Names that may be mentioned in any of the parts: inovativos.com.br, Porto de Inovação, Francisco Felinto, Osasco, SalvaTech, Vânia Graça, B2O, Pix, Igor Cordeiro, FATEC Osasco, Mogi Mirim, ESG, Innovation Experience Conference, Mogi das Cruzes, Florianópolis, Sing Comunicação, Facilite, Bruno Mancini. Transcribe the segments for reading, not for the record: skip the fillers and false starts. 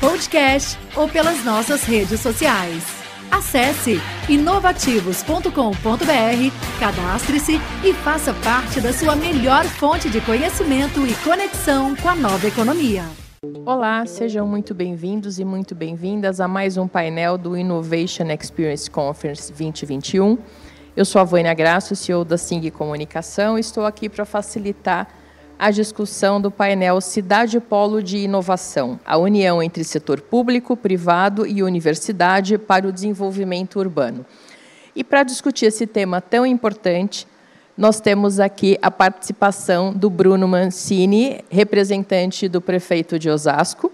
podcast ou pelas nossas redes sociais. Acesse inovativos.com.br, cadastre-se e faça parte da sua melhor fonte de conhecimento e conexão com a nova economia. Olá, sejam muito bem-vindos e muito bem-vindas a mais um painel do Innovation Experience Conference 2021. Eu sou a Vânia Graça, CEO da Sing Comunicação, e estou aqui para facilitar a discussão do painel Cidade Polo de Inovação, a união entre setor público, privado e universidade para o desenvolvimento urbano. E para discutir esse tema tão importante, nós temos aqui a participação do Bruno Mancini, representante do prefeito de Osasco,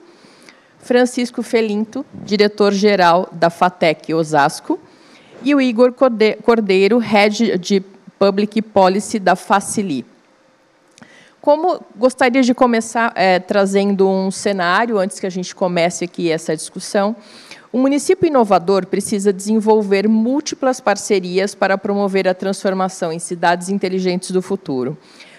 Francisco Felinto, diretor-geral da FATEC Osasco, e o Igor Cordeiro, Head de Public Policy da Facilite. Como gostaria de começar trazendo um cenário, antes que a gente comece aqui essa discussão, o município inovador precisa desenvolver múltiplas parcerias para promover a transformação em cidades inteligentes do futuro.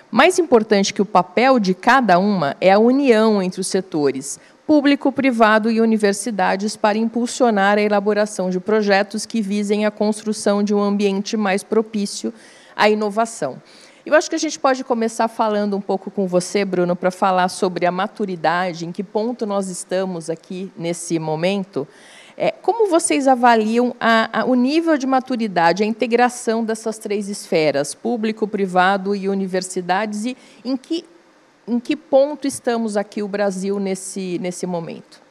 Mais importante que o papel de cada uma é a união entre os setores público, privado e universidades para impulsionar a elaboração de projetos que visem a construção de um ambiente mais propício à inovação. Eu acho que a gente pode começar falando um pouco com você, Bruno, para falar sobre a maturidade, em que ponto nós estamos aqui nesse momento. Como vocês avaliam o nível de maturidade, a integração dessas três esferas, público, privado e universidades, e em que ponto estamos aqui, o Brasil, nesse momento?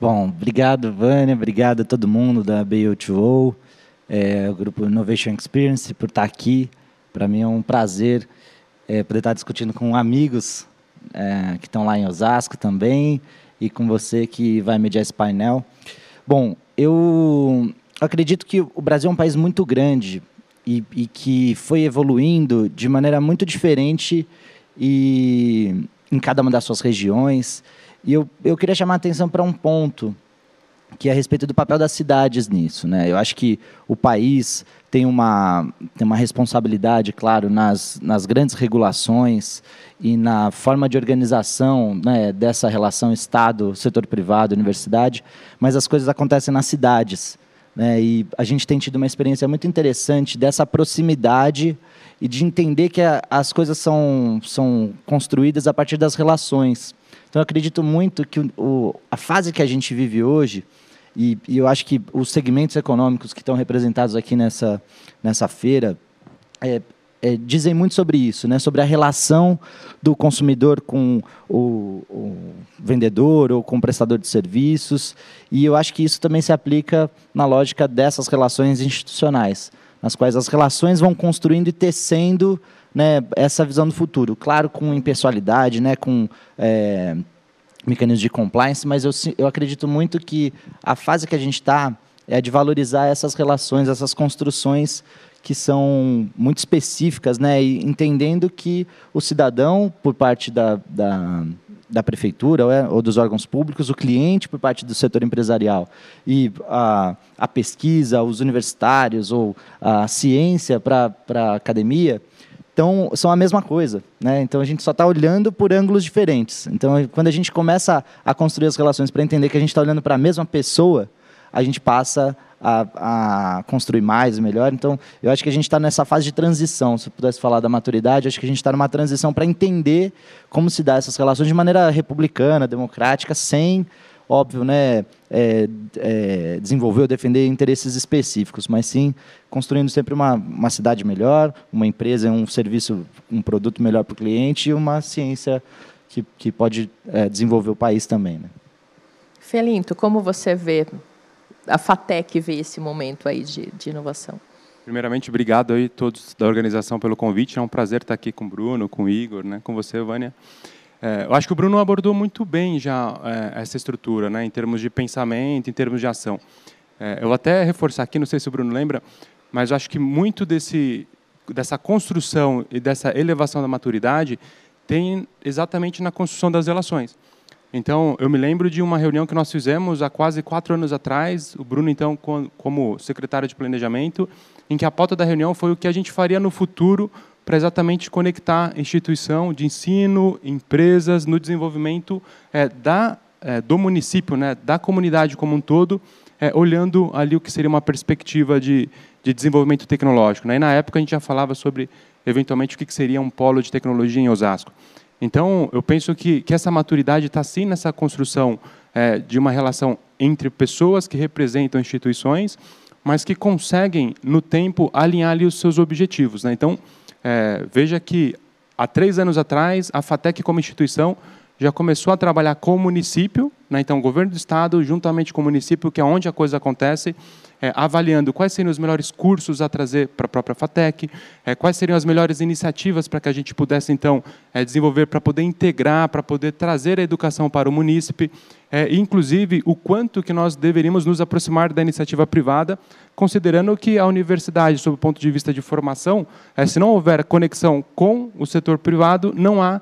Bom, obrigado, Vânia, obrigado a todo mundo da B2O, o Grupo Innovation Experience, por estar aqui. Para mim é um prazer poder estar discutindo com amigos que estão lá em Osasco também e com você que vai mediar esse painel. Bom, eu acredito que o Brasil é um país muito grande e que foi evoluindo de maneira muito diferente e em cada uma das suas regiões. E eu queria chamar a atenção para um ponto, que é a respeito do papel das cidades nisso, né? Eu acho que o país tem uma responsabilidade, claro, nas grandes regulações e na forma de organização, né, dessa relação Estado, setor privado, universidade, mas as coisas acontecem nas cidades, né? E a gente tem tido uma experiência muito interessante dessa proximidade e de entender que as coisas são construídas a partir das relações. Então, eu acredito muito que a fase que a gente vive hoje, e eu acho que os segmentos econômicos que estão representados aqui nessa feira dizem muito sobre isso, né? Sobre a relação do consumidor com o vendedor ou com o prestador de serviços. E eu acho que isso também se aplica na lógica dessas relações institucionais, nas quais as relações vão construindo e tecendo, né, essa visão do futuro. Claro, com impessoalidade, né, com mecanismos de compliance, mas eu acredito muito que a fase que a gente está é a de valorizar essas relações, essas construções que são muito específicas, né, e entendendo que o cidadão, por parte da prefeitura ou dos órgãos públicos, o cliente por parte do setor empresarial e a pesquisa, os universitários ou a ciência para a academia, então, são a mesma coisa, né? Então, a gente só está olhando por ângulos diferentes. Então, quando a gente começa a construir as relações para entender que a gente está olhando para a mesma pessoa, a gente passa a construir mais e melhor. Então, eu acho que a gente está nessa fase de transição. Se eu pudesse falar da maturidade, acho que a gente está numa transição para entender como se dá essas relações de maneira republicana, democrática, sem, óbvio, né, desenvolver ou defender interesses específicos, mas sim construindo sempre uma cidade melhor, uma empresa, um serviço, um produto melhor para o cliente e uma ciência que pode desenvolver o país também, né? Felinto, como você vê, a FATEC vê esse momento aí de inovação? Primeiramente, obrigado aí todos da organização pelo convite. É um prazer estar aqui com o Bruno, com o Igor, né, com você, Vânia. Eu acho que o Bruno abordou muito bem já essa estrutura, né, em termos de pensamento, em termos de ação. Eu vou até reforçar aqui, não sei se o Bruno lembra, mas eu acho que muito dessa construção e dessa elevação da maturidade tem exatamente na construção das relações. Então, eu me lembro de uma reunião que nós fizemos há quase 4 anos atrás, o Bruno, então, como secretário de Planejamento, em que a pauta da reunião foi o que a gente faria no futuro para exatamente conectar instituição de ensino, empresas, no desenvolvimento do município, né, da comunidade como um todo, olhando ali o que seria uma perspectiva de desenvolvimento tecnológico, né? E, na época, a gente já falava sobre, eventualmente, o que seria um polo de tecnologia em Osasco. Então, eu penso que essa maturidade está, sim, nessa construção de uma relação entre pessoas que representam instituições, mas que conseguem, no tempo, alinhar ali os seus objetivos, né? Então, veja que, há 3 anos atrás, a FATEC, como instituição, já começou a trabalhar com o município, né? Então, o governo do Estado, juntamente com o município, que é onde a coisa acontece, avaliando quais seriam os melhores cursos a trazer para a própria FATEC, quais seriam as melhores iniciativas para que a gente pudesse, então, desenvolver, para poder integrar, para poder trazer a educação para o munícipe, inclusive o quanto que nós deveríamos nos aproximar da iniciativa privada, considerando que a universidade, sob o ponto de vista de formação, se não houver conexão com o setor privado, não há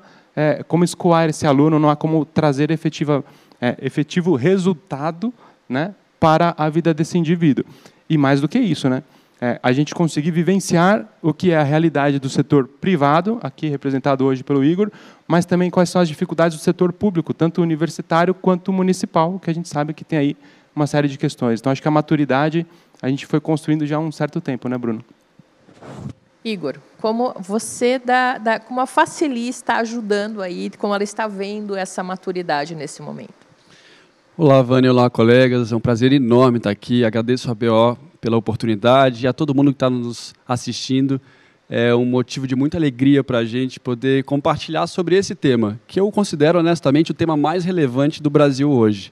como escoar esse aluno, não há como trazer efetivo resultado, né, para a vida desse indivíduo. E mais do que isso, né, a gente conseguir vivenciar o que é a realidade do setor privado, aqui representado hoje pelo Igor, mas também quais são as dificuldades do setor público, tanto universitário quanto municipal, que a gente sabe que tem aí uma série de questões. Então, acho que a maturidade a gente foi construindo já há um certo tempo, né, Bruno? Igor, como você, como a Facilite está ajudando aí, como ela está vendo essa maturidade nesse momento? Olá, Vânia, olá, colegas. É um prazer enorme estar aqui. Agradeço a BO pela oportunidade e a todo mundo que está nos assistindo. É um motivo de muita alegria para a gente poder compartilhar sobre esse tema, que eu considero, honestamente, o tema mais relevante do Brasil hoje.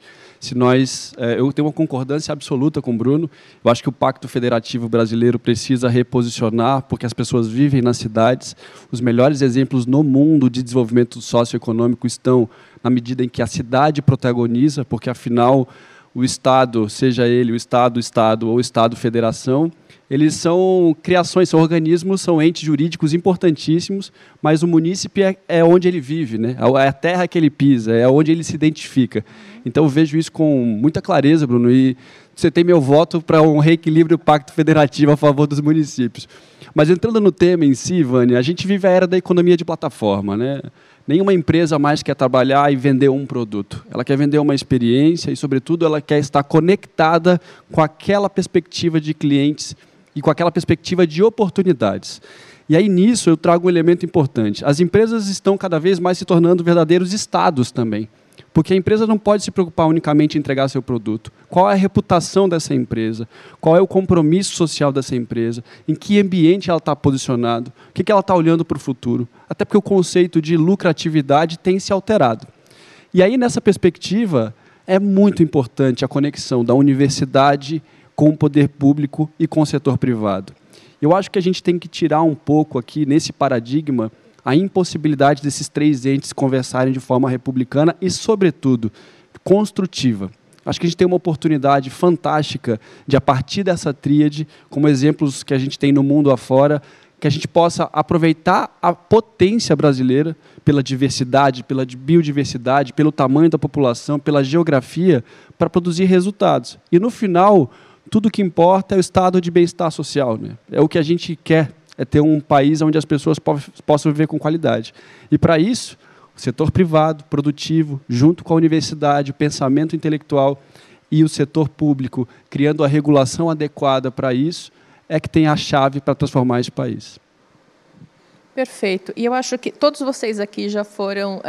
Eu tenho uma concordância absoluta com o Bruno. Eu acho que o Pacto Federativo Brasileiro precisa reposicionar, porque as pessoas vivem nas cidades. Os melhores exemplos no mundo de desenvolvimento socioeconômico estão na medida em que a cidade protagoniza, porque, afinal, o Estado, seja ele o Estado ou o Estado-Federação, eles são criações, são organismos, são entes jurídicos importantíssimos, mas o munícipe é onde ele vive, né? É a terra que ele pisa, é onde ele se identifica. Então, eu vejo isso com muita clareza, Bruno, e você tem meu voto para um reequilíbrio do Pacto Federativo a favor dos municípios. Mas, entrando no tema em si, Vânia, a gente vive a era da economia de plataforma, né? Nenhuma empresa mais quer trabalhar e vender um produto. Ela quer vender uma experiência e, sobretudo, ela quer estar conectada com aquela perspectiva de clientes e com aquela perspectiva de oportunidades. E aí, nisso, eu trago um elemento importante. As empresas estão cada vez mais se tornando verdadeiros estados também, porque a empresa não pode se preocupar unicamente em entregar seu produto. Qual é a reputação dessa empresa? Qual é o compromisso social dessa empresa? Em que ambiente ela está posicionada? O que ela está olhando para o futuro? Até porque o conceito de lucratividade tem se alterado. E aí, nessa perspectiva, é muito importante a conexão da universidade com o poder público e com o setor privado. Eu acho que a gente tem que tirar um pouco aqui, nesse paradigma, a impossibilidade desses 3 entes conversarem de forma republicana e, sobretudo, construtiva. Acho que a gente tem uma oportunidade fantástica de, a partir dessa tríade, como exemplos que a gente tem no mundo afora, que a gente possa aproveitar a potência brasileira pela diversidade, pela biodiversidade, pelo tamanho da população, pela geografia, para produzir resultados. E, no final, tudo o que importa é o estado de bem-estar social, né? É o que a gente quer. É ter um país onde as pessoas possam viver com qualidade. E, para isso, o setor privado, produtivo, junto com a universidade, o pensamento intelectual e o setor público, criando a regulação adequada para isso, é que tem a chave para transformar esse país. Perfeito. E eu acho que todos vocês aqui já foram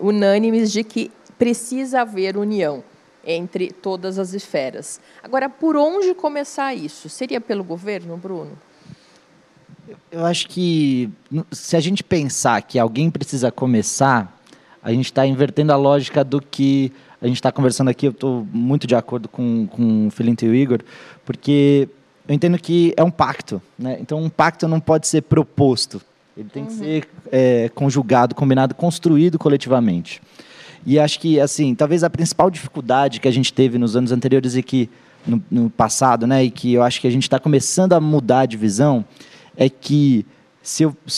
unânimes de que precisa haver união entre todas as esferas. Agora, por onde começar isso? Seria pelo governo, Bruno? Eu acho que, se a gente pensar que alguém precisa começar, a gente está invertendo a lógica do que a gente está conversando aqui. Eu estou muito de acordo com o Felinto e o Igor, porque eu entendo que é um pacto, né? Então, um pacto não pode ser proposto. Ele tem que ser conjugado, combinado, construído coletivamente. E acho que, assim, talvez a principal dificuldade que a gente teve nos anos anteriores e que, no passado, né, e que eu acho que a gente está começando a mudar de visão, é que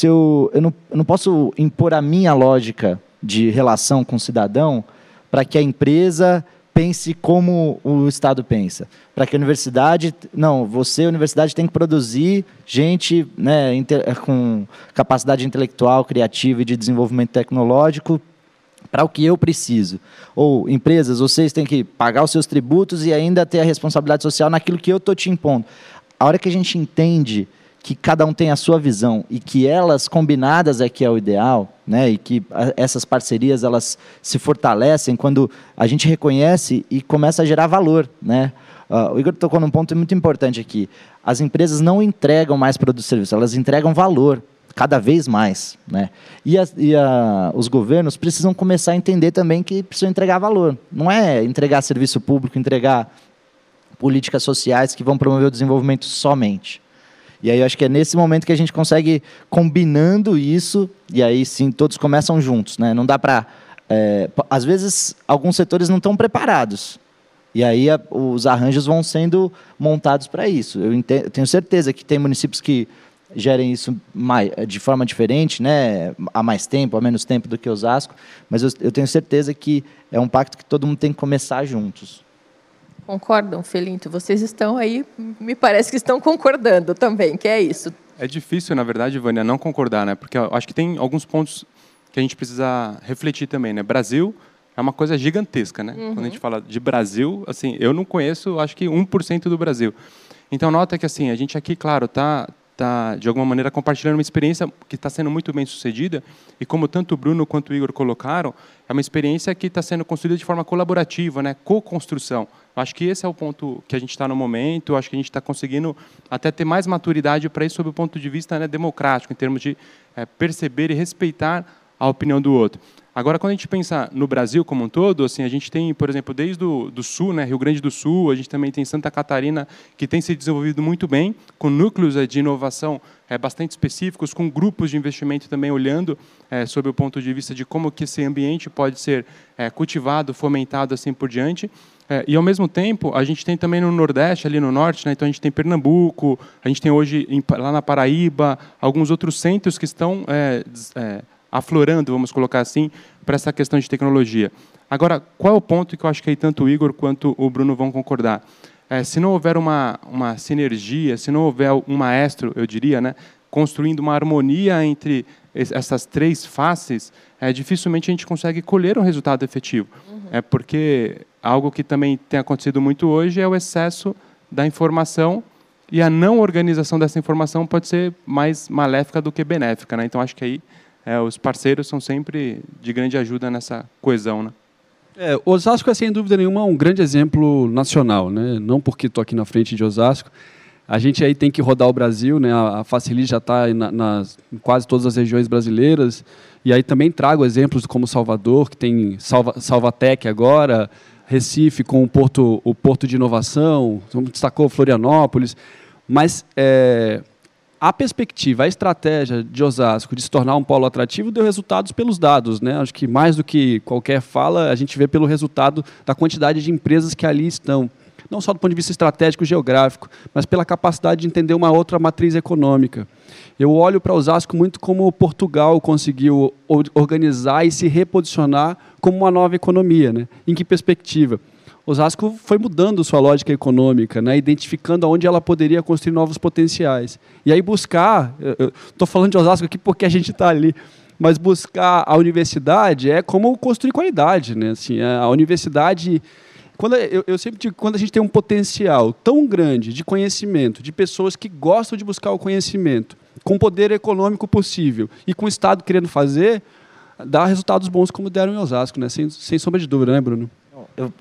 eu não posso impor a minha lógica de relação com o cidadão para que a empresa pense como o Estado pensa. Para que a universidade... Não, você, a universidade, tem que produzir gente, né, com capacidade intelectual, criativa e de desenvolvimento tecnológico para o que eu preciso. Ou, empresas, vocês têm que pagar os seus tributos e ainda ter a responsabilidade social naquilo que eu estou te impondo. A hora que a gente entende que cada um tem a sua visão e que elas combinadas é que é o ideal, né? E que essas parcerias elas se fortalecem quando a gente reconhece e começa a gerar valor, né? O Igor tocou num ponto muito importante aqui. As empresas não entregam mais produtos e serviços, elas entregam valor cada vez mais, né? Os governos precisam começar a entender também que precisam entregar valor. Não é entregar serviço público, entregar políticas sociais que vão promover o desenvolvimento somente. E aí eu acho que é nesse momento que a gente consegue, combinando isso, e aí sim, todos começam juntos, né? Não dá para... às vezes, alguns setores não estão preparados. E aí os arranjos vão sendo montados para isso. Eu tenho certeza que tem municípios que gerem isso de forma diferente, né? Há mais tempo, há menos tempo do que Osasco, mas eu tenho certeza que é um pacto que todo mundo tem que começar juntos. Concordam, Felinto? Vocês estão aí, me parece que estão concordando também, que é isso. É difícil, na verdade, Vânia, não concordar, né? Porque eu acho que tem alguns pontos que a gente precisa refletir também, né? Brasil é uma coisa gigantesca, né? Uhum. Quando a gente fala de Brasil, assim, eu não conheço, acho que 1% do Brasil. Então, nota que assim, a gente aqui, claro, está de alguma maneira compartilhando uma experiência que está sendo muito bem sucedida e como tanto o Bruno quanto o Igor colocaram, é uma experiência que está sendo construída de forma colaborativa, né? Co-construção. Acho que esse é o ponto que a gente está no momento, acho que a gente está conseguindo até ter mais maturidade para isso sob o ponto de vista, né, democrático, em termos de perceber e respeitar a opinião do outro. Agora, quando a gente pensa no Brasil como um todo, assim, a gente tem, por exemplo, desde do Sul, né, Rio Grande do Sul, a gente também tem Santa Catarina, que tem se desenvolvido muito bem, com núcleos de inovação bastante específicos, com grupos de investimento também olhando sob o ponto de vista de como que esse ambiente pode ser cultivado, fomentado, assim por diante. E, ao mesmo tempo, a gente tem também no Nordeste, ali no Norte, né? Então a gente tem Pernambuco, a gente tem hoje, lá na Paraíba, alguns outros centros que estão aflorando, vamos colocar assim, para essa questão de tecnologia. Agora, qual é o ponto que eu acho que aí tanto o Igor quanto o Bruno vão concordar? Se não houver uma sinergia, se não houver um maestro, eu diria, né, construindo uma harmonia entre essas três faces, dificilmente a gente consegue colher um resultado efetivo. Uhum. Porque algo que também tem acontecido muito hoje é o excesso da informação e a não organização dessa informação pode ser mais maléfica do que benéfica, né? Então, acho que aí os parceiros são sempre de grande ajuda nessa coesão, né? Osasco é, sem dúvida nenhuma, um grande exemplo nacional, né? Não porque estou aqui na frente de Osasco. A gente aí tem que rodar o Brasil, né? A Facilite já está em quase todas as regiões brasileiras. E aí também trago exemplos como Salvador, que tem SalvaTech agora, Recife com o Porto de Inovação, como destacou Florianópolis. Mas a perspectiva, a estratégia de Osasco de se tornar um polo atrativo deu resultados pelos dados, né? Acho que mais do que qualquer fala, a gente vê pelo resultado da quantidade de empresas que ali estão. Não só do ponto de vista estratégico e geográfico, mas pela capacidade de entender uma outra matriz econômica. Eu olho para Osasco muito como Portugal conseguiu organizar e se reposicionar como uma nova economia, né? Em que perspectiva? Osasco foi mudando sua lógica econômica, né? Identificando onde ela poderia construir novos potenciais. E aí buscar, estou falando de Osasco aqui porque a gente está ali, mas buscar a universidade é como construir qualidade, né? Assim, a universidade... Eu sempre digo, quando a gente tem um potencial tão grande de conhecimento, de pessoas que gostam de buscar o conhecimento, com o poder econômico possível e com o Estado querendo fazer, dá resultados bons como deram em Osasco, né? Sem sombra de dúvida, né, Bruno?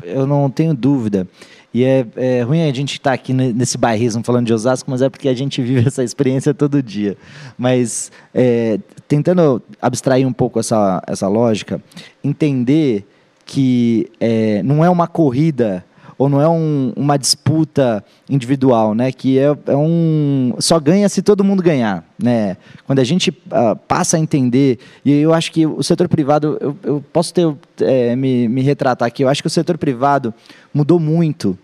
Eu não tenho dúvida. E é ruim a gente estar aqui nesse bairrismo falando de Osasco, mas é porque a gente vive essa experiência todo dia. Mas tentando abstrair um pouco essa lógica, entender que não é uma corrida ou não é uma disputa individual, né? Que só ganha se todo mundo ganhar, né? Quando a gente passa a entender, e eu acho que o setor privado, eu posso me retratar aqui, eu acho que o setor privado mudou muito.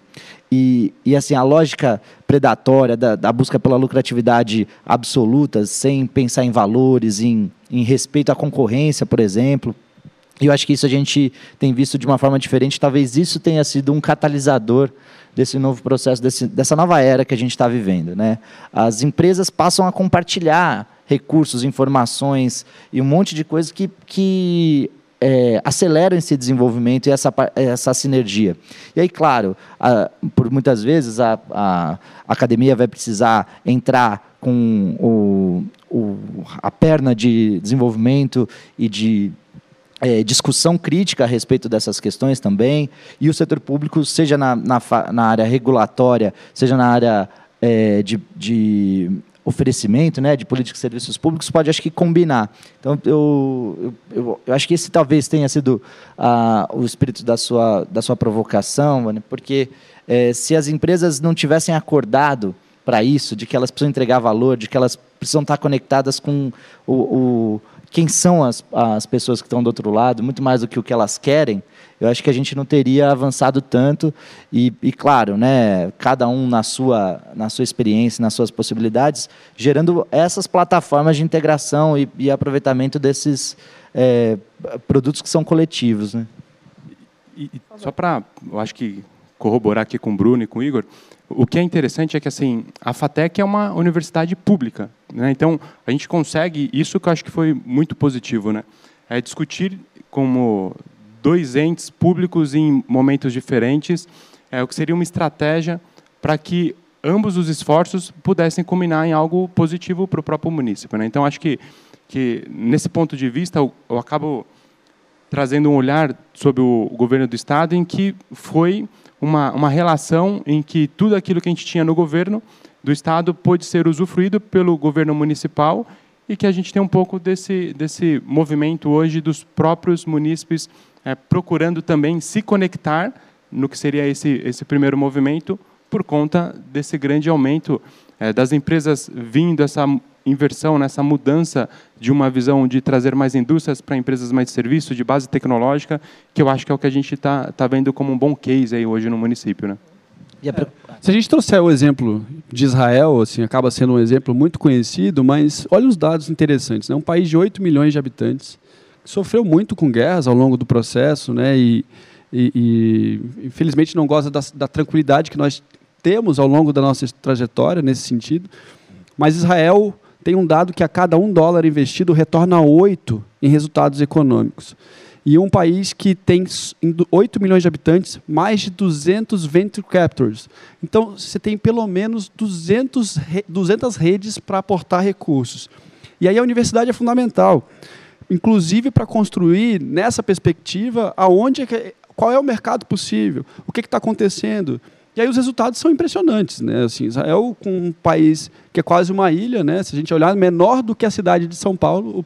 E assim, a lógica predatória da busca pela lucratividade absoluta, sem pensar em valores, em respeito à concorrência, por exemplo. E eu acho que isso a gente tem visto de uma forma diferente. Talvez isso tenha sido um catalisador desse novo processo, dessa nova era que a gente está vivendo, né? As empresas passam a compartilhar recursos, informações e um monte de coisa que aceleram esse desenvolvimento e essa sinergia. E aí, claro, por muitas vezes a academia vai precisar entrar com a perna de desenvolvimento e de discussão crítica a respeito dessas questões também, e o setor público, seja na área regulatória, seja na área de oferecimento, né, de política de serviços públicos, pode, acho que, combinar. Então, eu acho que esse talvez tenha sido o espírito da sua provocação, Vânia, porque se as empresas não tivessem acordado para isso, de que elas precisam entregar valor, de que elas precisam estar conectadas com quem são as pessoas que estão do outro lado, muito mais do que o que elas querem, eu acho que a gente não teria avançado tanto. E claro, né, cada um na sua experiência, nas suas possibilidades, gerando essas plataformas de integração e aproveitamento desses produtos que são coletivos, né? E só para, eu acho que, corroborar aqui com o Bruno e com o Igor, o que é interessante é que, assim, a FATEC é uma universidade pública, né? Então, a gente consegue, isso que eu acho que foi muito positivo, né? É discutir como dois entes públicos em momentos diferentes, o que seria uma estratégia para que ambos os esforços pudessem culminar em algo positivo para o próprio município, né? Então, acho que nesse ponto de vista, eu acabo trazendo um olhar sobre o governo do Estado em que foi uma relação em que tudo aquilo que a gente tinha no governo do Estado pôde ser usufruído pelo governo municipal e que a gente tem um pouco desse movimento hoje dos próprios munícipes procurando também se conectar no que seria esse primeiro movimento por conta desse grande aumento das empresas vindo, essa inversão, nessa mudança de uma visão de trazer mais indústrias para empresas mais de serviço, de base tecnológica, que eu acho que é o que a gente está vendo como um bom case aí hoje no município, né? Se a gente trouxer o exemplo de Israel, assim, acaba sendo um exemplo muito conhecido, mas olha os dados interessantes, né? Um país de 8 milhões de habitantes, que sofreu muito com guerras ao longo do processo, né? E infelizmente não goza da tranquilidade que nós temos ao longo da nossa trajetória nesse sentido, mas Israel tem um dado que a cada $1 investido retorna 8 em resultados econômicos. E um país que tem 8 milhões de habitantes, mais de 200 venture captors. Então, você tem pelo menos 200 redes para aportar recursos. E aí a universidade é fundamental, inclusive para construir, nessa perspectiva, qual é o mercado possível, o que está acontecendo. E aí os resultados são impressionantes, né? Assim, Israel, com um país que é quase uma ilha, né? Se a gente olhar, menor do que a cidade de São Paulo,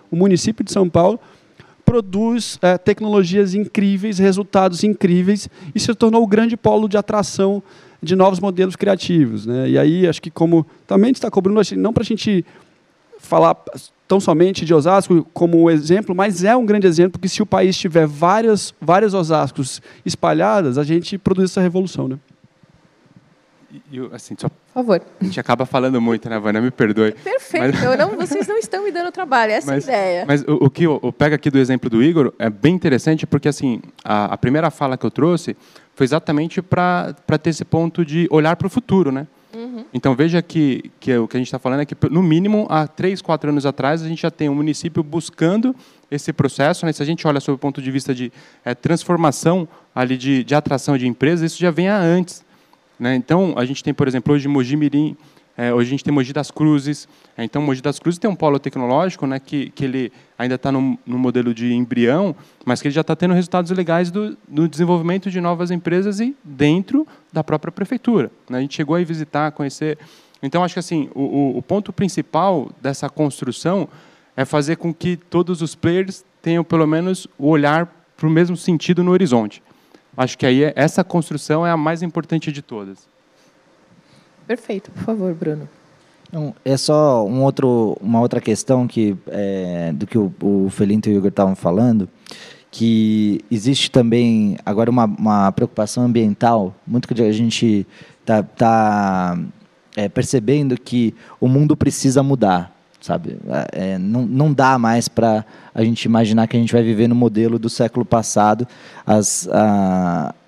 o município de São Paulo, produz tecnologias incríveis, resultados incríveis, e se tornou o grande polo de atração de novos modelos criativos, né? E aí, acho que como também está cobrando, não para a gente falar tão somente de Osasco como um exemplo, mas é um grande exemplo que, se o país tiver várias Osascos espalhadas, a gente produz essa revolução, né? Assim, só... Por favor. A gente acaba falando muito, né, Vânia? Me perdoe. Perfeito. Mas... vocês não estão me dando trabalho, essa é a ideia. Mas o que eu pego aqui do exemplo do Igor é bem interessante, porque assim, a primeira fala que eu trouxe foi exatamente para ter esse ponto de olhar para o futuro, né? Então, veja que o que a gente está falando é que, no mínimo, há 3, 4 anos atrás, a gente já tem um município buscando esse processo, né? Se a gente olha sob o ponto de vista de transformação ali de atração de empresas, isso já vem há antes, né? Então, a gente tem, por exemplo, hoje Mogi Mirim, hoje a gente tem Mogi das Cruzes. Então, Mogi das Cruzes tem um polo tecnológico, né, que ele ainda está no modelo de embrião, mas que ele já está tendo resultados legais do desenvolvimento de novas empresas e dentro da própria prefeitura, né? A gente chegou a ir visitar, conhecer. Então, acho que assim, o ponto principal dessa construção é fazer com que todos os players tenham, pelo menos, o olhar para o mesmo sentido no horizonte. acho que aí essa construção é a mais importante de todas. Perfeito, por favor, Bruno. Não, é só uma outra questão que, do que o Felinto e o Igor estavam falando, que existe também agora uma preocupação ambiental, muito que a gente está percebendo que o mundo precisa mudar, sabe? Não dá mais para a gente imaginar que a gente vai viver no modelo do século passado.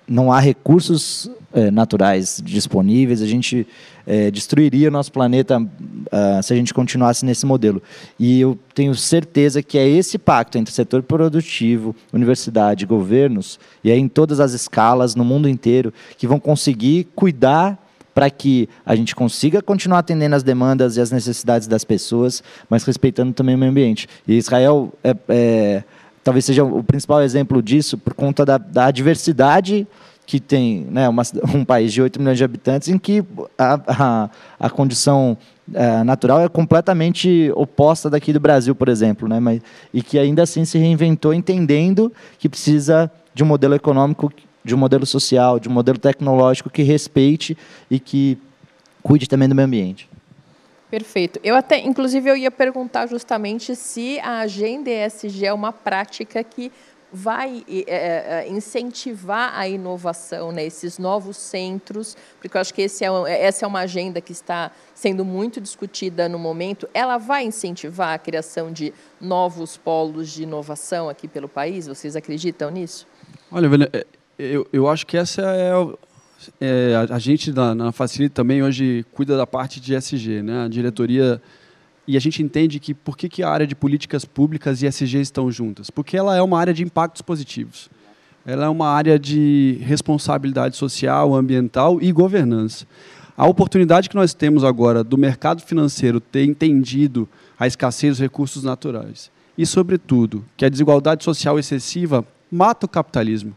Não há recursos naturais disponíveis, a gente destruiria o nosso planeta se a gente continuasse nesse modelo. E eu tenho certeza que é esse pacto entre setor produtivo, universidade, governos, e aí em todas as escalas, no mundo inteiro, que vão conseguir cuidar para que a gente consiga continuar atendendo as demandas e as necessidades das pessoas, mas respeitando também o meio ambiente. E Israel talvez seja o principal exemplo disso, por conta da diversidade que tem, né, um país de 8 milhões de habitantes, em que a condição natural é completamente oposta daqui do Brasil, por exemplo, né, e que ainda assim se reinventou, entendendo que precisa de um modelo econômico, de um modelo social, de um modelo tecnológico que respeite e que cuide também do meio ambiente. Perfeito. Eu até, inclusive, eu ia perguntar justamente se a agenda ESG é uma prática que vai incentivar a inovação, né? Esses novos centros, porque eu acho que essa é uma agenda que está sendo muito discutida no momento. Ela vai incentivar a criação de novos polos de inovação aqui pelo país? Vocês acreditam nisso? Olha, Vânia, eu acho que essa é... a gente na Facilite também hoje cuida da parte de ESG, né? A diretoria, e a gente entende que por que a área de políticas públicas e ESG estão juntas? Porque ela é uma área de impactos positivos. Ela é uma área de responsabilidade social, ambiental e governança. A oportunidade que nós temos agora do mercado financeiro ter entendido a escassez dos recursos naturais e, sobretudo, que a desigualdade social excessiva mata o capitalismo.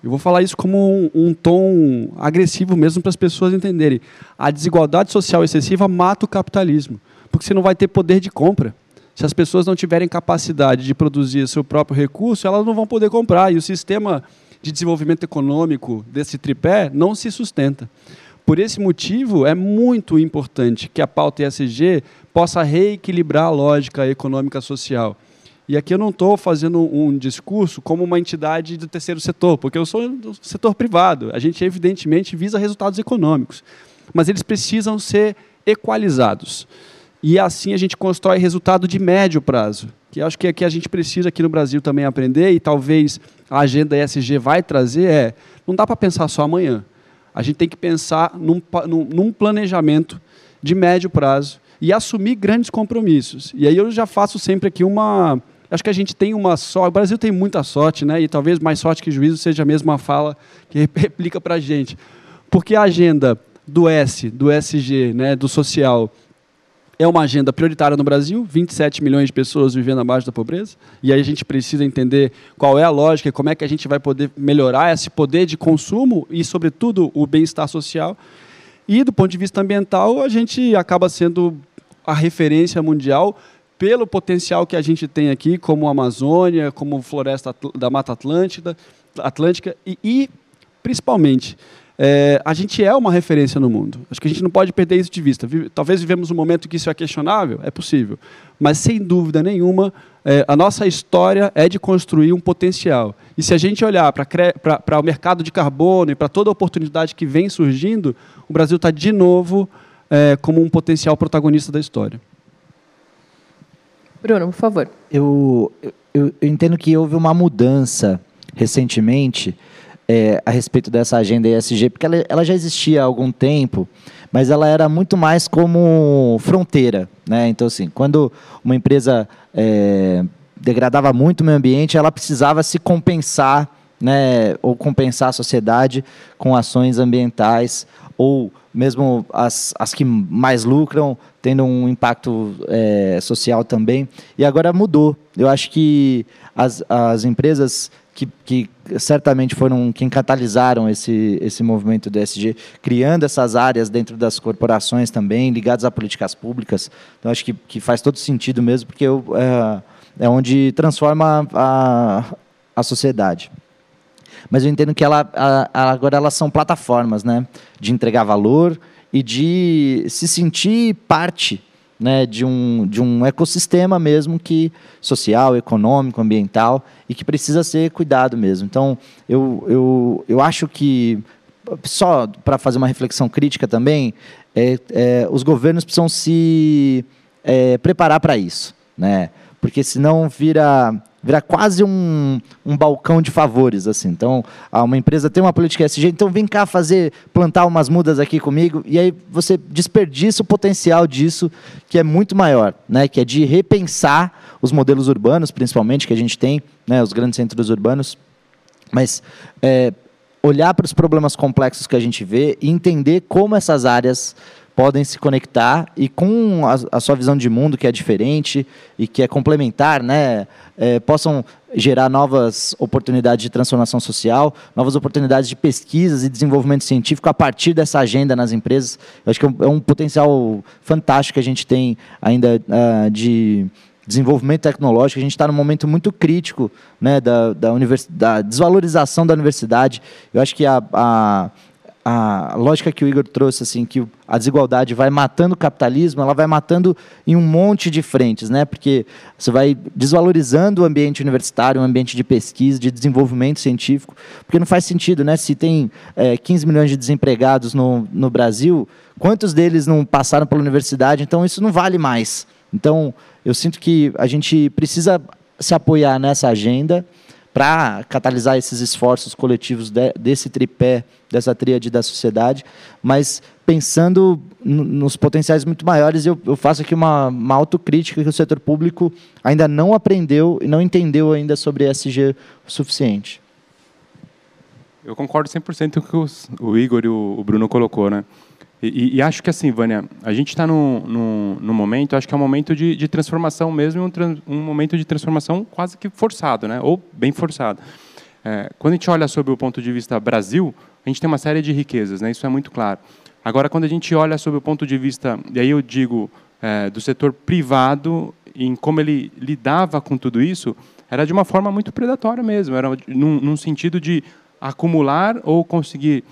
Eu vou falar isso como um tom agressivo mesmo para as pessoas entenderem. A desigualdade social excessiva mata o capitalismo, porque você não vai ter poder de compra. Se as pessoas não tiverem capacidade de produzir seu próprio recurso, elas não vão poder comprar. E o sistema de desenvolvimento econômico desse tripé não se sustenta. Por esse motivo, é muito importante que a pauta ESG possa reequilibrar a lógica econômica social. E aqui eu não estou fazendo um discurso como uma entidade do terceiro setor, porque eu sou do setor privado. A gente, evidentemente, visa resultados econômicos, mas eles precisam ser equalizados. E assim a gente constrói resultado de médio prazo, que acho que a gente precisa aqui no Brasil também aprender, e talvez a agenda ESG vai trazer, não dá para pensar só amanhã. A gente tem que pensar num planejamento de médio prazo e assumir grandes compromissos. E aí eu já faço sempre aqui uma... Acho que a gente tem uma sorte, o Brasil tem muita sorte, né? E talvez mais sorte que juízo seja mesmo a fala que replica para a gente. Porque a agenda do ESG, né, do social, é uma agenda prioritária no Brasil, 27 milhões de pessoas vivendo abaixo da pobreza, e aí a gente precisa entender qual é a lógica e como é que a gente vai poder melhorar esse poder de consumo e, sobretudo, o bem-estar social. E, do ponto de vista ambiental, a gente acaba sendo a referência mundial pelo potencial que a gente tem aqui, como Amazônia, como floresta da Mata Atlântica e principalmente, a gente é uma referência no mundo. Acho que a gente não pode perder isso de vista. Talvez vivemos um momento que isso é questionável, é possível, mas, sem dúvida nenhuma, a nossa história é de construir um potencial. E se a gente olhar para o mercado de carbono e para toda a oportunidade que vem surgindo, o Brasil está, de novo, como um potencial protagonista da história. Bruno, por favor. Eu entendo que houve uma mudança recentemente a respeito dessa agenda ESG, porque ela já existia há algum tempo, mas ela era muito mais como fronteira, né? Então, assim, quando uma empresa degradava muito o meio ambiente, ela precisava se compensar, né, ou compensar a sociedade com ações ambientais, ou mesmo as que mais lucram, tendo um impacto social também. E agora mudou. Eu acho que as empresas que certamente foram quem catalisaram esse movimento do ESG, criando essas áreas dentro das corporações também, ligadas a políticas públicas. Então, acho que faz todo sentido mesmo, porque é onde transforma a sociedade. mas eu entendo que agora elas são plataformas, né, de entregar valor e de se sentir parte, né, de um ecossistema mesmo, que social, econômico, ambiental, e que precisa ser cuidado mesmo. Então, eu acho que, só para fazer uma reflexão crítica também, os governos precisam se preparar para isso, né? Porque senão vira quase um balcão de favores, assim. Então, uma empresa tem uma política ESG, então vem cá plantar umas mudas aqui comigo, e aí você desperdiça o potencial disso, que é muito maior, né? Que é de repensar os modelos urbanos, principalmente, que a gente tem, né? Os grandes centros urbanos, mas olhar para os problemas complexos que a gente vê e entender como essas áreas podem se conectar, e com a sua visão de mundo, que é diferente e que é complementar, né, possam gerar novas oportunidades de transformação social, novas oportunidades de pesquisas e desenvolvimento científico a partir dessa agenda nas empresas. Eu acho que é um potencial fantástico que a gente tem ainda de desenvolvimento tecnológico. A gente está num momento muito crítico, né, da desvalorização da universidade. Eu acho que a lógica que o Igor trouxe, assim, que a desigualdade vai matando o capitalismo, ela vai matando em um monte de frentes, né? Porque você vai desvalorizando o ambiente universitário, o ambiente de pesquisa, de desenvolvimento científico, porque não faz sentido, né? Se tem 15 milhões de desempregados no Brasil, quantos deles não passaram pela universidade? Então, isso não vale mais. Então, eu sinto que a gente precisa se apoiar nessa agenda para catalisar esses esforços coletivos desse tripé, dessa tríade da sociedade, mas pensando nos potenciais muito maiores. Eu faço aqui uma autocrítica que o setor público ainda não aprendeu e não entendeu ainda sobre ESG o suficiente. Eu concordo 100% com o que o Igor e o Bruno colocou, né? E acho que, assim, Vânia, a gente está num momento, acho que é um momento de transformação mesmo, um momento de transformação quase que forçado, né? Ou bem forçado. Quando a gente olha sobre o ponto de vista Brasil, a gente tem uma série de riquezas, né? Isso é muito claro. Agora, quando a gente olha sobre o ponto de vista, e aí eu digo do setor privado, em como ele lidava com tudo isso, era de uma forma muito predatória mesmo, era num sentido de acumular ou conseguir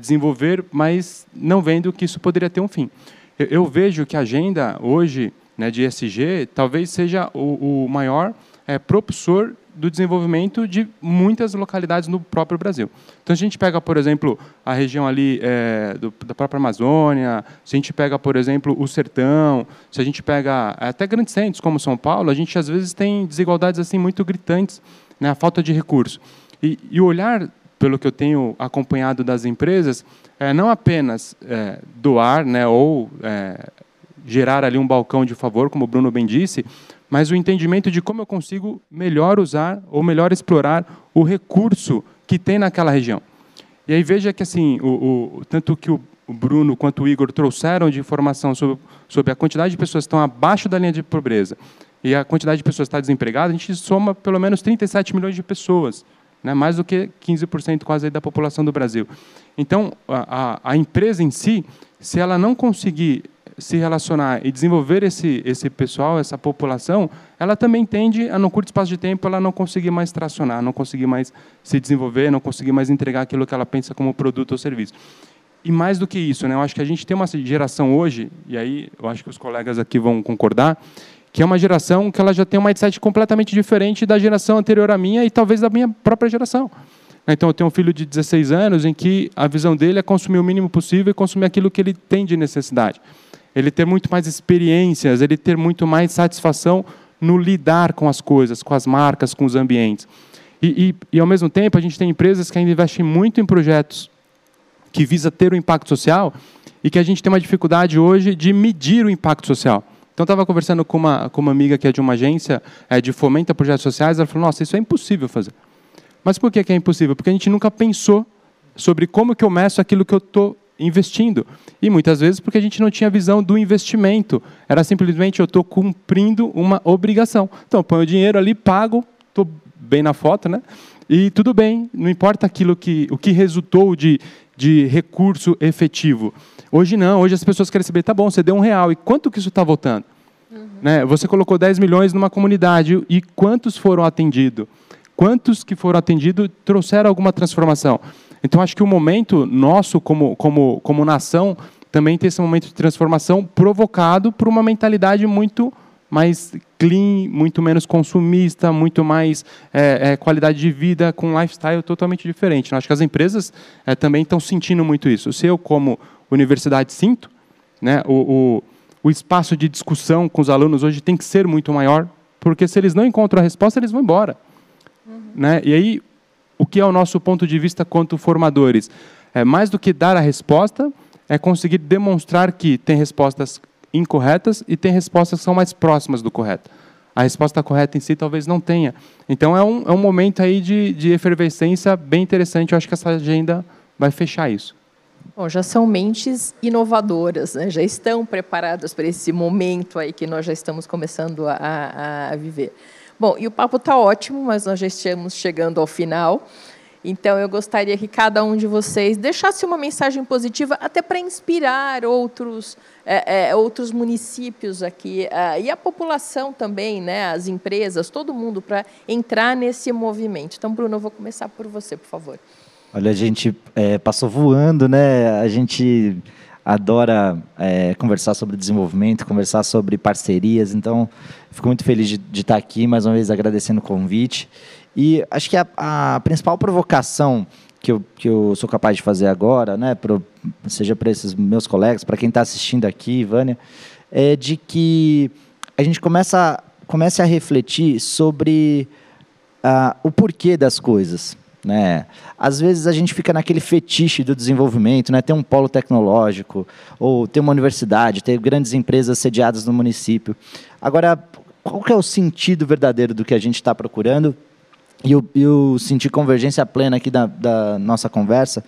desenvolver, mas não vendo que isso poderia ter um fim. Eu vejo que a agenda hoje, né, de ESG talvez seja o maior propulsor do desenvolvimento de muitas localidades no próprio Brasil. Então, se a gente pega, por exemplo, a região ali da própria Amazônia, se a gente pega, por exemplo, o Sertão, se a gente pega até grandes centros como São Paulo, a gente às vezes tem desigualdades assim muito gritantes, né, a falta de recurso. E o olhar, pelo que eu tenho acompanhado das empresas, é não apenas doar, né, ou gerar ali um balcão de favor, como o Bruno bem disse, mas o entendimento de como eu consigo melhor usar ou melhor explorar o recurso que tem naquela região. E aí veja que, assim, tanto que o Bruno quanto o Igor trouxeram de informação sobre a quantidade de pessoas que estão abaixo da linha de pobreza e a quantidade de pessoas que estão desempregadas, a gente soma pelo menos 37 milhões de pessoas, né, mais do que 15% quase aí da população do Brasil. Então, a empresa em si, se ela não conseguir se relacionar e desenvolver esse pessoal, essa população, ela também tende a, num curto espaço de tempo, ela não conseguir mais tracionar, não conseguir mais se desenvolver, não conseguir mais entregar aquilo que ela pensa como produto ou serviço. E mais do que isso, né, eu acho que a gente tem uma geração hoje, e aí eu acho que os colegas aqui vão concordar, que é uma geração que ela já tem um mindset completamente diferente da geração anterior à minha e talvez da minha própria geração. Então, eu tenho um filho de 16 anos em que a visão dele é consumir o mínimo possível e consumir aquilo que ele tem de necessidade. Ele ter muito mais experiências, ele ter muito mais satisfação no lidar com as coisas, com as marcas, com os ambientes. E ao mesmo tempo, a gente tem empresas que ainda investem muito em projetos que visam ter um impacto social e que a gente tem uma dificuldade hoje de medir o impacto social. Então, eu estava conversando com uma amiga que é de uma agência de fomento a projetos sociais, ela falou, nossa, isso é impossível fazer. Mas por que é impossível? Porque a gente nunca pensou sobre como que eu meço aquilo que eu estou investindo. E muitas vezes porque a gente não tinha visão do investimento. Era simplesmente eu estou cumprindo uma obrigação. Então, eu ponho o dinheiro ali, pago, estou bem na foto, né? E tudo bem, não importa aquilo o que resultou de recurso efetivo. Hoje não, hoje as pessoas querem saber, tá bom, você deu R$1, e quanto que isso está voltando? Uhum. Né? Você colocou 10 milhões numa comunidade, e quantos foram atendidos? quantos que foram atendidos trouxeram alguma transformação. Então, acho que o momento nosso, como nação, também tem esse momento de transformação provocado por uma mentalidade muito mais clean, muito menos consumista, muito mais qualidade de vida, com um lifestyle totalmente diferente. Eu acho que as empresas também estão sentindo muito isso. Se eu, como universidade, sinto, né, o espaço de discussão com os alunos hoje tem que ser muito maior, porque se eles não encontram a resposta, eles vão embora. Uhum. Né? E aí, o que é o nosso ponto de vista quanto formadores? É, mais do que dar a resposta, é conseguir demonstrar que tem respostas incorretas e tem respostas que são mais próximas do correto. A resposta correta em si talvez não tenha. Então, é um momento aí de efervescência bem interessante. Eu acho que essa agenda vai fechar isso. Bom, já são mentes inovadoras, né? Já estão preparadas para esse momento aí que nós já estamos começando a viver. Bom, e o papo está ótimo, mas nós já estamos chegando ao final. Então, eu gostaria que cada um de vocês deixasse uma mensagem positiva, até para inspirar outros municípios aqui, e a população também, né, as empresas, todo mundo, para entrar nesse movimento. Então, Bruno, eu vou começar por você, por favor. Olha, a gente passou voando, né? A gente adora conversar sobre desenvolvimento, conversar sobre parcerias. Então, fico muito feliz de estar aqui, mais uma vez agradecendo o convite. E acho que a principal provocação que eu sou capaz de fazer agora, né, seja para esses meus colegas, para quem está assistindo aqui, Vânia, é de que a gente comece a refletir sobre o porquê das coisas. Né? Às vezes a gente fica naquele fetiche do desenvolvimento, né? Ter um polo tecnológico, ou ter uma universidade, ter grandes empresas sediadas no município. Agora, qual que é o sentido verdadeiro do que a gente está procurando? E eu senti convergência plena aqui da nossa conversa,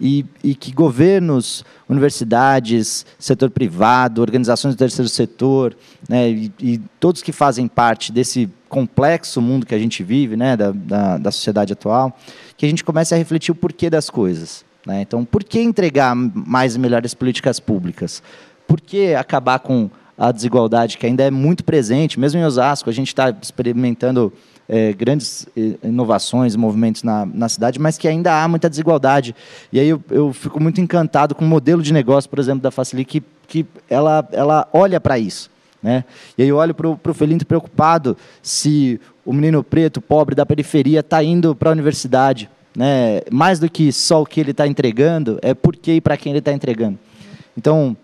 e que governos, universidades, setor privado, organizações do terceiro setor, né, e todos que fazem parte desse complexo mundo que a gente vive, né, da sociedade atual, que a gente comece a refletir o porquê das coisas. Né? Então, por que entregar mais e melhores políticas públicas? Por que acabar com a desigualdade que ainda é muito presente? Mesmo em Osasco, a gente está experimentando grandes inovações, movimentos na cidade, mas que ainda há muita desigualdade. E aí eu fico muito encantado com o modelo de negócio, por exemplo, da Facilite, que ela olha para isso. Né? E aí eu olho para o Felinto preocupado se o menino preto, pobre, da periferia, está indo para a universidade. Né? Mais do que só o que ele está entregando, é por que e para quem ele está entregando. Então,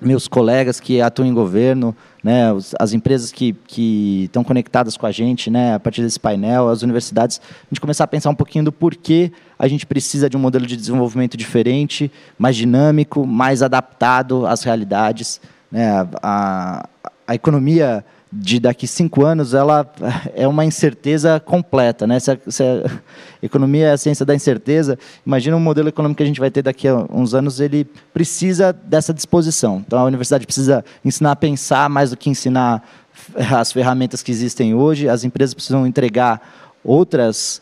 meus colegas que atuam em governo, né, as empresas que estão conectadas com a gente, né, a partir desse painel, as universidades, a gente começar a pensar um pouquinho do porquê a gente precisa de um modelo de desenvolvimento diferente, mais dinâmico, mais adaptado às realidades. Né, a economia de daqui 5 anos, ela é uma incerteza completa. Né? Se a economia é a ciência da incerteza, imagina o modelo econômico que a gente vai ter daqui a uns anos, ele precisa dessa disposição. Então, a universidade precisa ensinar a pensar mais do que ensinar as ferramentas que existem hoje. As empresas precisam entregar outras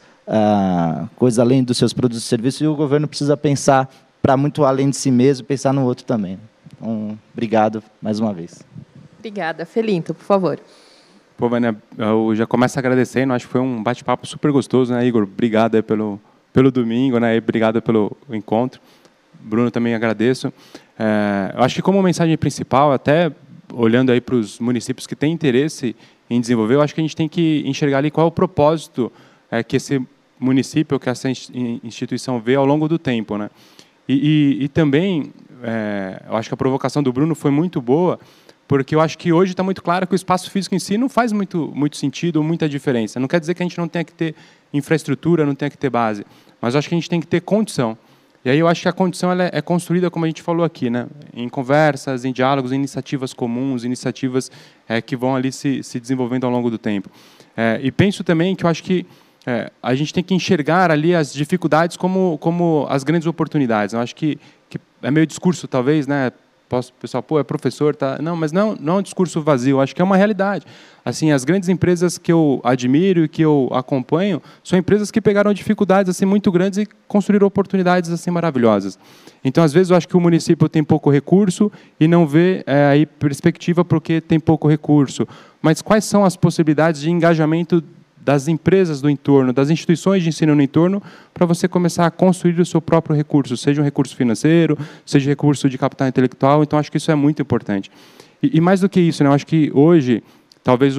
coisas além dos seus produtos e serviços, e o governo precisa pensar para muito além de si mesmo, pensar no outro também. Então, obrigado mais uma vez. Obrigada. Felinto, por favor. Pô, Vânia, eu já começo agradecendo. Acho que foi um bate-papo super gostoso, né, Igor? Obrigado aí pelo domingo, né? E obrigado pelo encontro. Bruno, também agradeço. Eu acho que, como mensagem principal, até olhando aí para os municípios que têm interesse em desenvolver, eu acho que a gente tem que enxergar ali qual é o propósito que esse município, que essa instituição vê ao longo do tempo, né? E também, eu acho que a provocação do Bruno foi muito boa, porque eu acho que hoje está muito claro que o espaço físico em si não faz muito sentido ou muita diferença. Não quer dizer que a gente não tenha que ter infraestrutura, não tenha que ter base, mas eu acho que a gente tem que ter condição. E aí eu acho que a condição ela é construída, como a gente falou aqui, né? Em conversas, em diálogos, em iniciativas comuns, iniciativas que vão ali se desenvolvendo ao longo do tempo. E penso também que eu acho que a gente tem que enxergar ali as dificuldades como as grandes oportunidades. Eu acho que é meio discurso, talvez, né? Pessoal, pô, é professor, tá? Não, mas não é um discurso vazio, acho que é uma realidade. Assim, as grandes empresas que eu admiro e que eu acompanho são empresas que pegaram dificuldades assim muito grandes e construíram oportunidades assim maravilhosas. Então, às vezes, eu acho que o município tem pouco recurso e não vê aí perspectiva porque tem pouco recurso. Mas quais são as possibilidades de engajamento das empresas do entorno, das instituições de ensino no entorno, para você começar a construir o seu próprio recurso, seja um recurso financeiro, seja recurso de capital intelectual. Então, acho que isso é muito importante. E mais do que isso, né, eu acho que hoje, talvez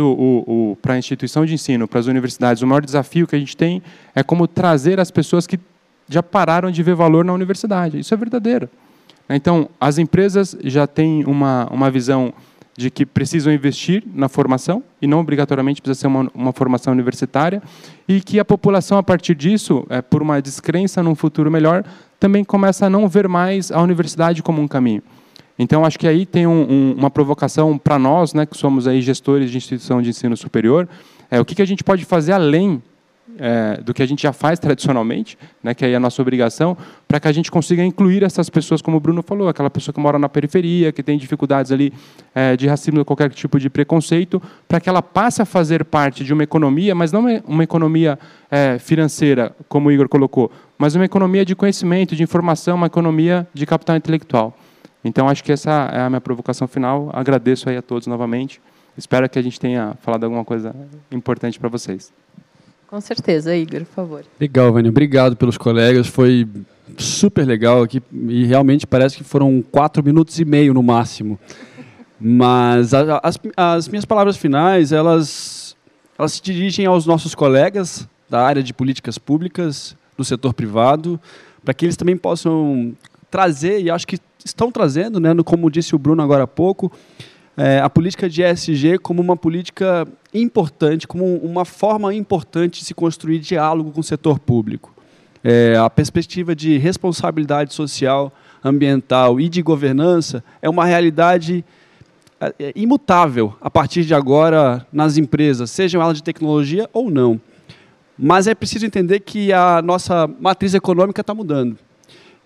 para a instituição de ensino, para as universidades, o maior desafio que a gente tem é como trazer as pessoas que já pararam de ver valor na universidade. Isso é verdadeiro. Então, as empresas já têm uma visão de que precisam investir na formação, e não obrigatoriamente precisa ser uma formação universitária, e que a população, a partir disso, por uma descrença num futuro melhor, também começa a não ver mais a universidade como um caminho. Então, acho que aí tem uma provocação para nós, né, que somos aí gestores de instituição de ensino superior, o que a gente pode fazer além do que a gente já faz tradicionalmente, né, que aí é a nossa obrigação, para que a gente consiga incluir essas pessoas, como o Bruno falou, aquela pessoa que mora na periferia, que tem dificuldades ali de racismo, qualquer tipo de preconceito, para que ela passe a fazer parte de uma economia, mas não uma economia financeira, como o Igor colocou, mas uma economia de conhecimento, de informação, uma economia de capital intelectual. Então, acho que essa é a minha provocação final. Agradeço aí a todos novamente. Espero que a gente tenha falado alguma coisa importante para vocês. Com certeza, Igor, por favor. Legal, Vânia. Obrigado pelos colegas. Foi super legal aqui e realmente parece que foram 4 minutos e meio no máximo. Mas as minhas palavras finais, elas se dirigem aos nossos colegas da área de políticas públicas, do setor privado, para que eles também possam trazer, e acho que estão trazendo, né, como disse o Bruno agora há pouco, a política de ESG como uma política importante, como uma forma importante de se construir diálogo com o setor público. A perspectiva de responsabilidade social, ambiental e de governança é uma realidade imutável a partir de agora nas empresas, sejam elas de tecnologia ou não. Mas é preciso entender que a nossa matriz econômica está mudando.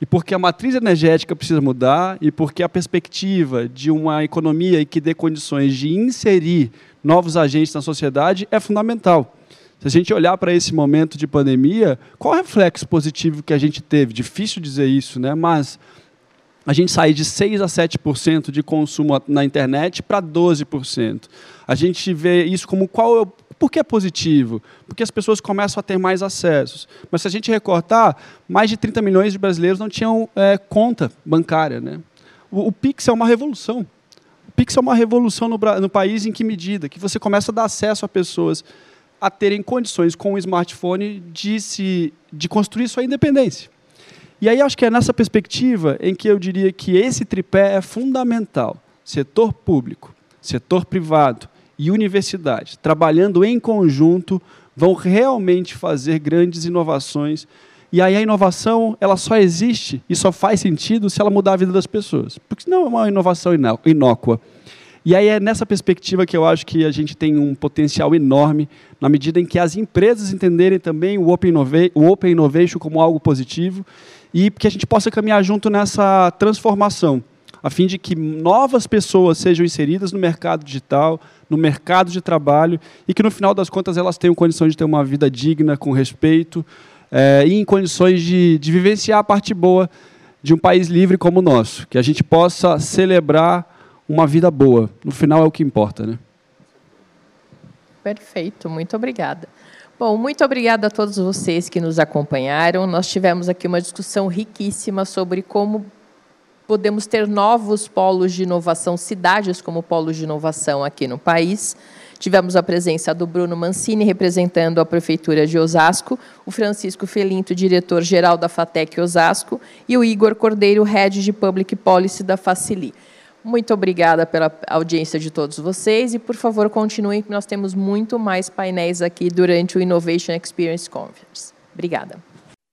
E porque a matriz energética precisa mudar, e porque a perspectiva de uma economia que dê condições de inserir novos agentes na sociedade é fundamental. Se a gente olhar para esse momento de pandemia, qual é o reflexo positivo que a gente teve? Difícil dizer isso, né? Mas a gente sair de 6% a 7% de consumo na internet para 12%. A gente vê isso como qual é o... Por que é positivo? Porque as pessoas começam a ter mais acessos. Mas se a gente recortar, mais de 30 milhões de brasileiros não tinham conta bancária, né? O Pix é uma revolução. O Pix é uma revolução no país. Em que medida? Que você começa a dar acesso a pessoas a terem condições com o smartphone de construir sua independência. E aí acho que é nessa perspectiva em que eu diria que esse tripé é fundamental. Setor público, setor privado e universidades, trabalhando em conjunto, vão realmente fazer grandes inovações. E aí a inovação, ela só existe e só faz sentido se ela mudar a vida das pessoas, porque senão é uma inovação inócua. E aí é nessa perspectiva que eu acho que a gente tem um potencial enorme, na medida em que as empresas entenderem também o Open Innovation como algo positivo e que a gente possa caminhar junto nessa transformação, a fim de que novas pessoas sejam inseridas no mercado digital, no mercado de trabalho, e que, no final das contas, elas tenham condição de ter uma vida digna, com respeito, e em condições de vivenciar a parte boa de um país livre como o nosso. Que a gente possa celebrar uma vida boa. No final, é o que importa, né? Perfeito. Muito obrigada. Bom, muito obrigada a todos vocês que nos acompanharam. Nós tivemos aqui uma discussão riquíssima sobre como podemos ter novos polos de inovação, cidades como polos de inovação aqui no país. Tivemos a presença do Bruno Mancini, representando a Prefeitura de Osasco, o Francisco Felinto, diretor-geral da FATEC Osasco, e o Igor Cordeiro, Head de Public Policy da Facilite. Muito obrigada pela audiência de todos vocês e, por favor, continuem, que nós temos muito mais painéis aqui durante o Innovation Experience Conference. Obrigada.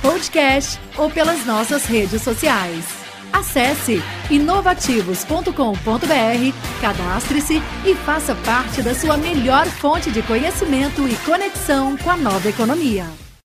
podcast ou pelas nossas redes sociais. Acesse inovativos.com.br, cadastre-se e faça parte da sua melhor fonte de conhecimento e conexão com a nova economia.